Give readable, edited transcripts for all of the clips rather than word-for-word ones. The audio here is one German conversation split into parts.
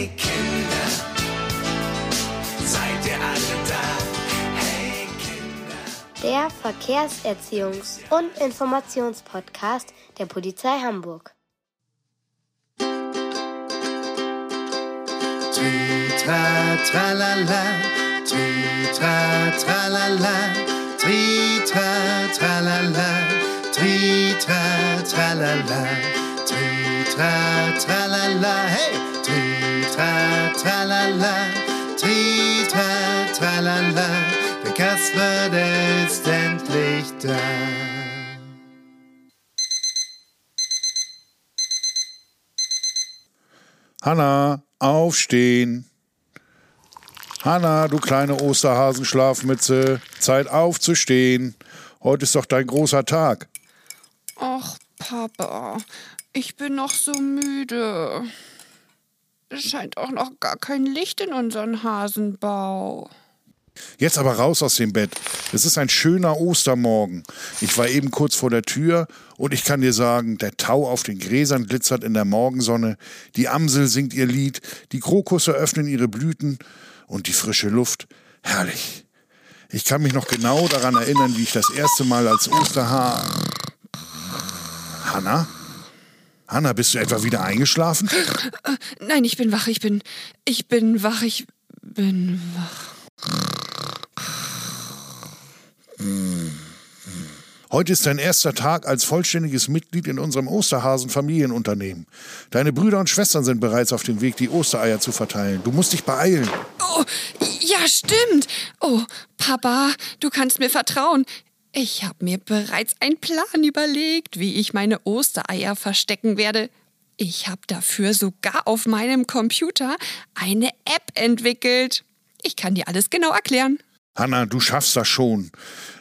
Hey Kinder, seid ihr alle da? Hey Kinder. Der Verkehrserziehungs- und Informationspodcast der Polizei Hamburg. Tritra tralala, tritra tralala, tritra tralala, tritra tralala. Tritra tralala, hey! Tritra tralala, tritra tralala, der Kasper, der ist endlich da. Hanna, aufstehen! Hanna, du kleine Osterhasenschlafmütze, Zeit aufzustehen. Heute ist doch dein großer Tag. Ach, Papa, ich bin noch so müde. Es scheint auch noch gar kein Licht in unseren Hasenbau. Jetzt aber raus aus dem Bett. Es ist ein schöner Ostermorgen. Ich war eben kurz vor der Tür und ich kann dir sagen, der Tau auf den Gräsern glitzert in der Morgensonne, die Amsel singt ihr Lied, die Krokusse öffnen ihre Blüten und die frische Luft, herrlich. Ich kann mich noch genau daran erinnern, wie ich das erste Mal als Osterhase... Hanna? Hanna, bist du etwa wieder eingeschlafen? Nein, ich bin wach, ich bin wach. Heute ist dein erster Tag als vollständiges Mitglied in unserem Osterhasen-Familienunternehmen. Deine Brüder und Schwestern sind bereits auf dem Weg, die Ostereier zu verteilen. Du musst dich beeilen. Oh, ja, stimmt. Oh, Papa, du kannst mir vertrauen. Ich habe mir bereits einen Plan überlegt, wie ich meine Ostereier verstecken werde. Ich habe dafür sogar auf meinem Computer eine App entwickelt. Ich kann dir alles genau erklären. Hanna, du schaffst das schon.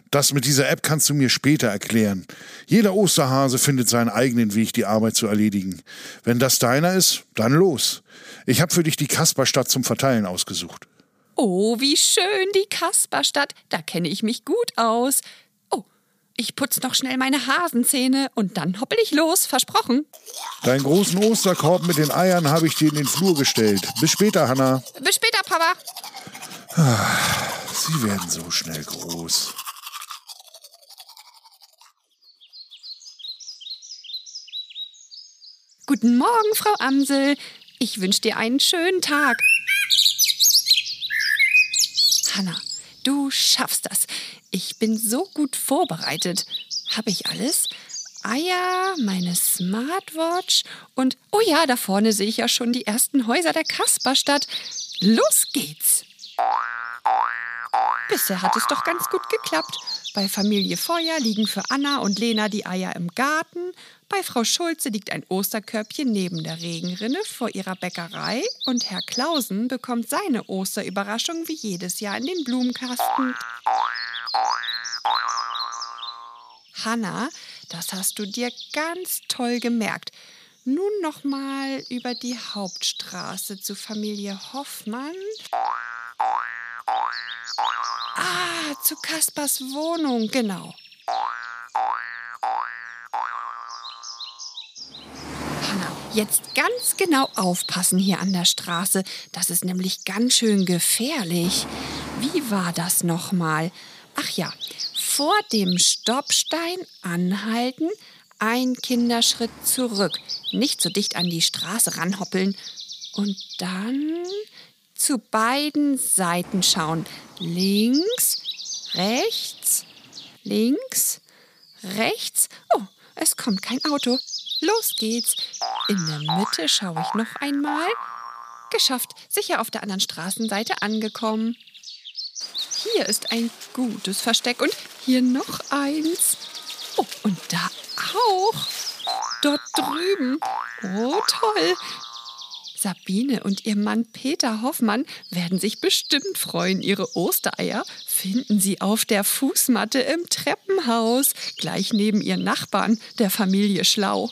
Das mit dieser App kannst du mir später erklären. Jeder Osterhase findet seinen eigenen Weg, die Arbeit zu erledigen. Wenn das deiner ist, dann los. Ich habe für dich die Kasperstadt zum Verteilen ausgesucht. Oh, wie schön, die Kasperstadt. Da kenne ich mich gut aus. Ich putze noch schnell meine Hasenzähne und dann hoppel ich los, versprochen. Deinen großen Osterkorb mit den Eiern habe ich dir in den Flur gestellt. Bis später, Hanna. Bis später, Papa. Sie werden so schnell groß. Guten Morgen, Frau Amsel. Ich wünsche dir einen schönen Tag. Hanna, du schaffst das. Ich bin so gut vorbereitet. Habe ich alles? Eier, meine Smartwatch und... Oh ja, da vorne sehe ich ja schon die ersten Häuser der Kasperstadt. Los geht's! Bisher hat es doch ganz gut geklappt. Bei Familie Feuer liegen für Anna und Lena die Eier im Garten. Bei Frau Schulze liegt ein Osterkörbchen neben der Regenrinne vor ihrer Bäckerei. Und Herr Klausen bekommt seine Osterüberraschung wie jedes Jahr in den Blumenkasten. Hanna, das hast du dir ganz toll gemerkt. Nun nochmal über die Hauptstraße zu Familie Hoffmann. Ah, zu Kaspers Wohnung, genau. Hanna, jetzt ganz genau aufpassen hier an der Straße. Das ist nämlich ganz schön gefährlich. Wie war das nochmal? Ach ja, vor dem Stoppstein anhalten, ein Kinderschritt zurück. Nicht so dicht an die Straße ranhoppeln. Und dann zu beiden Seiten schauen. Links, rechts, links, rechts. Oh, es kommt kein Auto. Los geht's. In der Mitte schaue ich noch einmal. Geschafft, sicher auf der anderen Straßenseite angekommen. Hier ist ein gutes Versteck und hier noch eins. Oh, und da auch. Dort drüben. Oh, toll. Sabine und ihr Mann Peter Hoffmann werden sich bestimmt freuen. Ihre Ostereier finden sie auf der Fußmatte im Treppenhaus, gleich neben ihren Nachbarn, der Familie Schlau.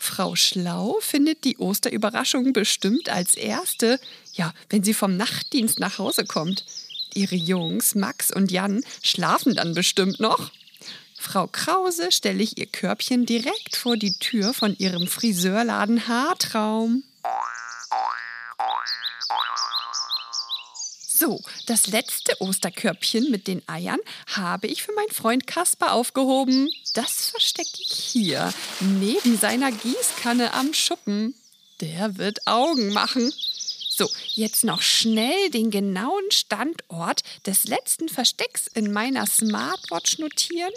Frau Schlau findet die Osterüberraschung bestimmt als erste, ja, wenn sie vom Nachtdienst nach Hause kommt. Ihre Jungs, Max und Jan, schlafen dann bestimmt noch. Frau Krause stelle ich ihr Körbchen direkt vor die Tür von ihrem Friseurladen Haartraum. So, das letzte Osterkörbchen mit den Eiern habe ich für meinen Freund Kasper aufgehoben. Das verstecke ich hier, neben seiner Gießkanne am Schuppen. Der wird Augen machen. So, jetzt noch schnell den genauen Standort des letzten Verstecks in meiner Smartwatch notieren.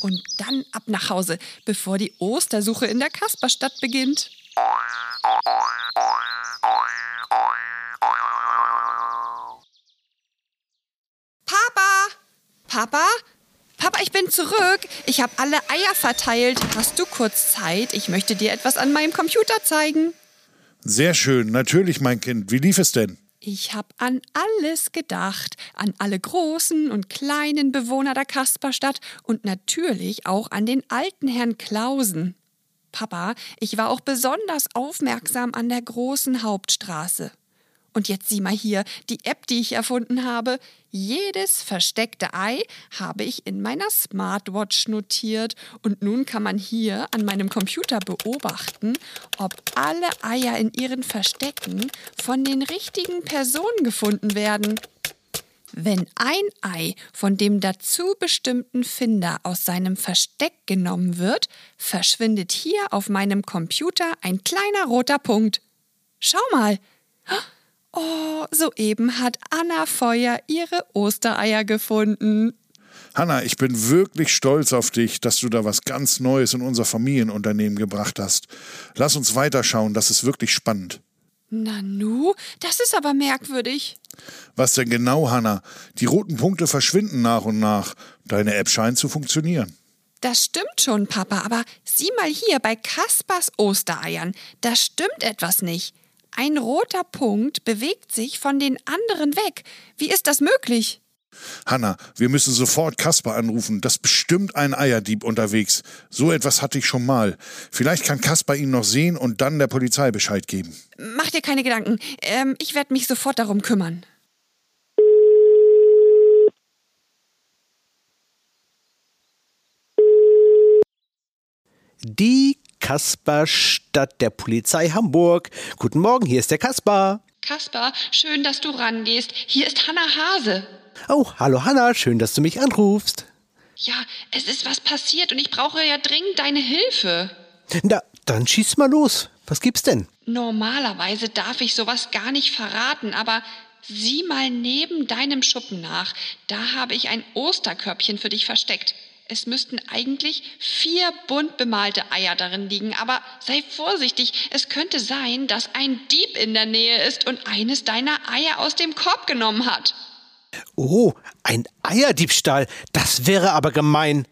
Und dann ab nach Hause, bevor die Ostersuche in der Kasperstadt beginnt. Papa? Papa, ich bin zurück. Ich habe alle Eier verteilt. Hast du kurz Zeit? Ich möchte dir etwas an meinem Computer zeigen. Sehr schön. Natürlich, mein Kind. Wie lief es denn? Ich habe an alles gedacht. An alle großen und kleinen Bewohner der Kasperstadt und natürlich auch an den alten Herrn Klausen. Papa, ich war auch besonders aufmerksam an der großen Hauptstraße. Und jetzt sieh mal hier, die App, die ich erfunden habe. Jedes versteckte Ei habe ich in meiner Smartwatch notiert. Und nun kann man hier an meinem Computer beobachten, ob alle Eier in ihren Verstecken von den richtigen Personen gefunden werden. Wenn ein Ei von dem dazu bestimmten Finder aus seinem Versteck genommen wird, verschwindet hier auf meinem Computer ein kleiner roter Punkt. Schau mal! Oh, soeben hat Anna Feuer ihre Ostereier gefunden. Hanna, ich bin wirklich stolz auf dich, dass du da was ganz Neues in unser Familienunternehmen gebracht hast. Lass uns weiterschauen, das ist wirklich spannend. Nanu, das ist aber merkwürdig. Was denn genau, Hanna? Die roten Punkte verschwinden nach und nach. Deine App scheint zu funktionieren. Das stimmt schon, Papa, aber sieh mal hier bei Kaspers Ostereiern. Da stimmt etwas nicht. Ein roter Punkt bewegt sich von den anderen weg. Wie ist das möglich? Hanna, wir müssen sofort Kasper anrufen. Das ist bestimmt ein Eierdieb unterwegs. So etwas hatte ich schon mal. Vielleicht kann Kasper ihn noch sehen und dann der Polizei Bescheid geben. Mach dir keine Gedanken. Ich werde mich sofort darum kümmern. Die Kasperstadt der Polizei Hamburg. Guten Morgen, hier ist der Kasper. Kasper, schön, dass du rangehst. Hier ist Hanna Hase. Oh, hallo Hanna, schön, dass du mich anrufst. Ja, es ist was passiert und ich brauche ja dringend deine Hilfe. Na, dann schieß mal los. Was gibt's denn? Normalerweise darf ich sowas gar nicht verraten, aber sieh mal neben deinem Schuppen nach. Da habe ich ein Osterkörbchen für dich versteckt. Es müssten eigentlich 4 bunt bemalte Eier darin liegen, aber sei vorsichtig, es könnte sein, dass ein Dieb in der Nähe ist und eines deiner Eier aus dem Korb genommen hat. Oh, ein Eierdiebstahl, das wäre aber gemein.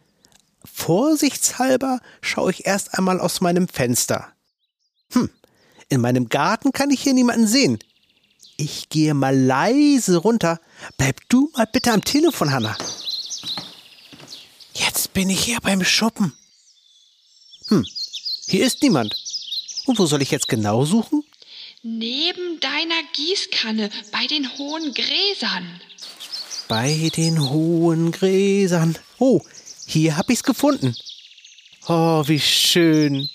Vorsichtshalber schaue ich erst einmal aus meinem Fenster. In meinem Garten kann ich hier niemanden sehen. Ich gehe mal leise runter. Bleib du mal bitte am Telefon, Hanna. Jetzt bin ich hier beim Schuppen. Hier ist niemand. Und wo soll ich jetzt genau suchen? Neben deiner Gießkanne, bei den hohen Gräsern. Bei den hohen Gräsern. Oh, hier hab ich's gefunden. Oh, wie schön.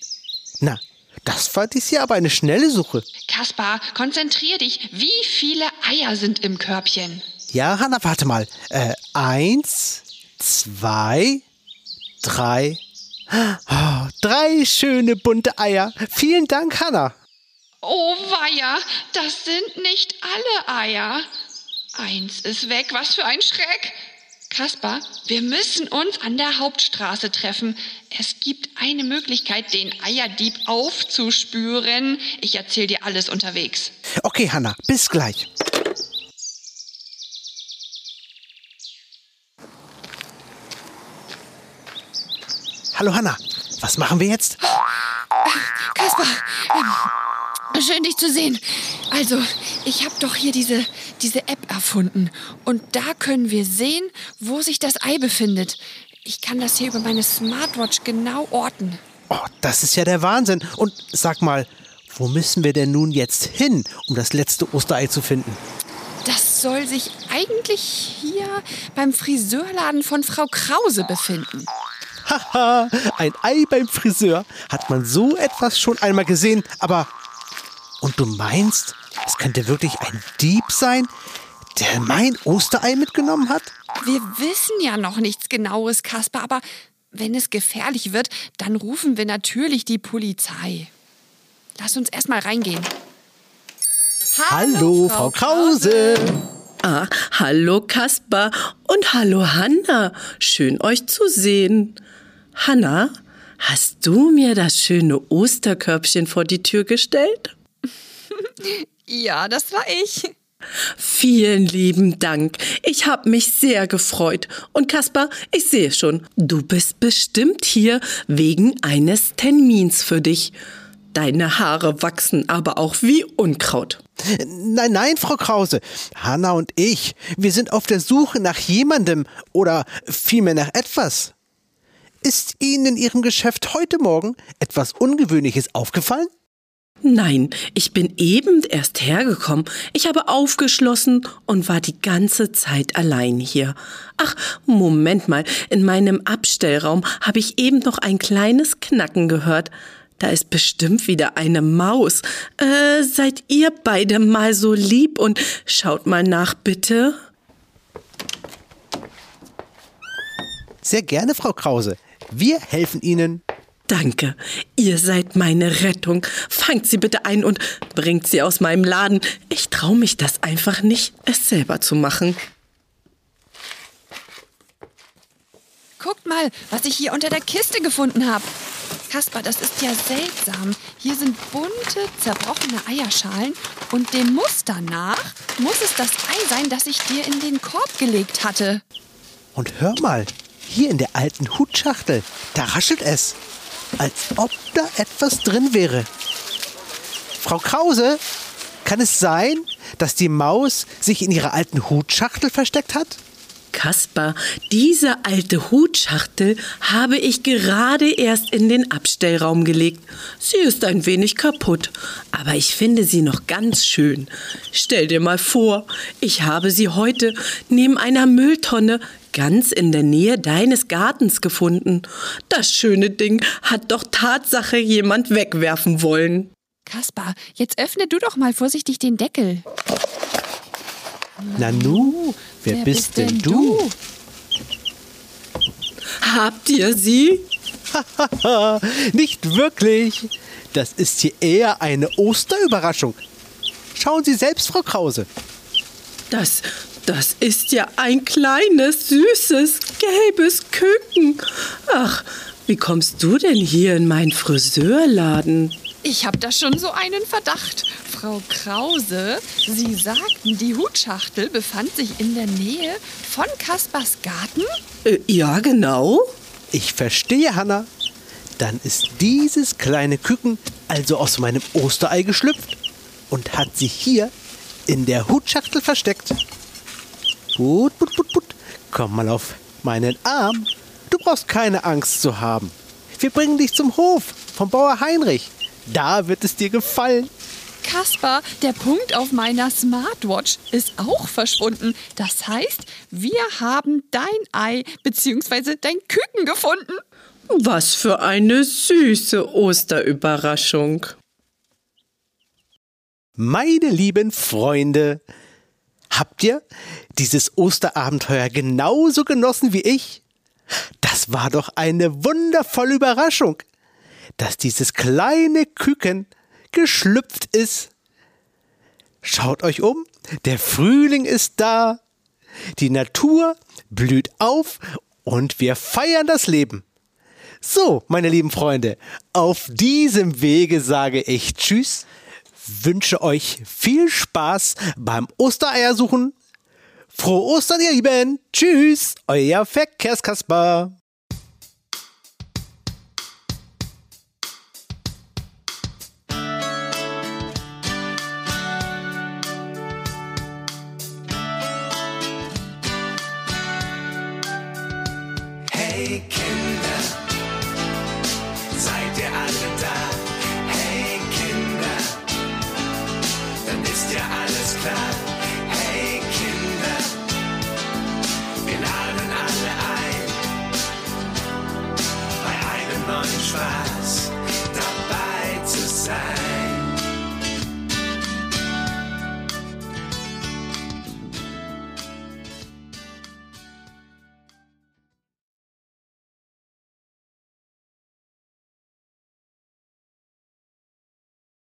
Na, das war dies hier aber eine schnelle Suche. Kasper, konzentrier dich. Wie viele Eier sind im Körbchen? Ja, Hanna, warte mal. 1... 2, 3. 3 schöne bunte Eier. Vielen Dank, Hanna. Oh weia, das sind nicht alle Eier. 1 ist weg, was für ein Schreck. Kasper, wir müssen uns an der Hauptstraße treffen. Es gibt eine Möglichkeit, den Eierdieb aufzuspüren. Ich erzähle dir alles unterwegs. Okay, Hanna, bis gleich. Hallo Hanna, was machen wir jetzt? Kasper, schön dich zu sehen. Also, ich habe doch hier diese App erfunden. Und da können wir sehen, wo sich das Ei befindet. Ich kann das hier über meine Smartwatch genau orten. Oh, das ist ja der Wahnsinn. Und sag mal, wo müssen wir denn nun jetzt hin, um das letzte Osterei zu finden? Das soll sich eigentlich hier beim Friseurladen von Frau Krause befinden. Haha, ein Ei beim Friseur. Hat man so etwas schon einmal gesehen, aber... Und du meinst, es könnte wirklich ein Dieb sein, der mein Osterei mitgenommen hat? Wir wissen ja noch nichts Genaues, Kasper, aber wenn es gefährlich wird, dann rufen wir natürlich die Polizei. Lass uns erstmal reingehen. Hallo, Frau Krause. Ah, hallo Kasper und hallo Hanna. Schön, euch zu sehen. Hanna, hast du mir das schöne Osterkörbchen vor die Tür gestellt? Ja, das war ich. Vielen lieben Dank. Ich habe mich sehr gefreut. Und Kasper, ich sehe schon, du bist bestimmt hier wegen eines Termins für dich. Deine Haare wachsen aber auch wie Unkraut. Nein, nein, Frau Krause. Hanna und ich, wir sind auf der Suche nach jemandem oder vielmehr nach etwas. Ist Ihnen in Ihrem Geschäft heute Morgen etwas Ungewöhnliches aufgefallen? Nein, ich bin eben erst hergekommen. Ich habe aufgeschlossen und war die ganze Zeit allein hier. Ach, Moment mal, in meinem Abstellraum habe ich eben noch ein kleines Knacken gehört. Da ist bestimmt wieder eine Maus. Seid ihr beide mal so lieb und schaut mal nach, bitte. Sehr gerne, Frau Krause. Wir helfen Ihnen. Danke, ihr seid meine Rettung. Fangt sie bitte ein und bringt sie aus meinem Laden. Ich traue mich das einfach nicht, es selber zu machen. Guckt mal, was ich hier unter der Kiste gefunden habe. Kasper, das ist ja seltsam. Hier sind bunte, zerbrochene Eierschalen und dem Muster nach muss es das Ei sein, das ich dir in den Korb gelegt hatte. Und hör mal, hier in der alten Hutschachtel, da raschelt es. Als ob da etwas drin wäre. Frau Krause, kann es sein, dass die Maus sich in ihrer alten Hutschachtel versteckt hat? Kasper, diese alte Hutschachtel habe ich gerade erst in den Abstellraum gelegt. Sie ist ein wenig kaputt, aber ich finde sie noch ganz schön. Stell dir mal vor, ich habe sie heute neben einer Mülltonne ganz in der Nähe deines Gartens gefunden. Das schöne Ding hat doch Tatsache jemand wegwerfen wollen. Kasper, jetzt öffne du doch mal vorsichtig den Deckel. Nanu, wer bist denn du? Habt ihr sie? Nicht wirklich. Das ist hier eher eine Osterüberraschung. Schauen Sie selbst, Frau Krause. Das ist ja ein kleines, süßes, gelbes Küken. Ach, wie kommst du denn hier in meinen Friseurladen? Ich habe da schon so einen Verdacht. Frau Krause, Sie sagten, die Hutschachtel befand sich in der Nähe von Kaspers Garten? Ja, genau. Ich verstehe, Hanna. Dann ist dieses kleine Küken also aus meinem Osterei geschlüpft und hat sich hier in der Hutschachtel versteckt. Gut, gut, gut, gut. Komm mal auf meinen Arm. Du brauchst keine Angst zu haben. Wir bringen dich zum Hof vom Bauer Heinrich. Da wird es dir gefallen. Kasper, der Punkt auf meiner Smartwatch ist auch verschwunden. Das heißt, wir haben dein Ei bzw. dein Küken gefunden. Was für eine süße Osterüberraschung. Meine lieben Freunde, habt ihr dieses Osterabenteuer genauso genossen wie ich? Das war doch eine wundervolle Überraschung, dass dieses kleine Küken geschlüpft ist. Schaut euch um, der Frühling ist da, die Natur blüht auf und wir feiern das Leben. So, meine lieben Freunde, auf diesem Wege sage ich Tschüss. Wünsche euch viel Spaß beim Ostereiersuchen. Frohe Ostern, ihr Lieben. Tschüss, euer Verkehrskasper.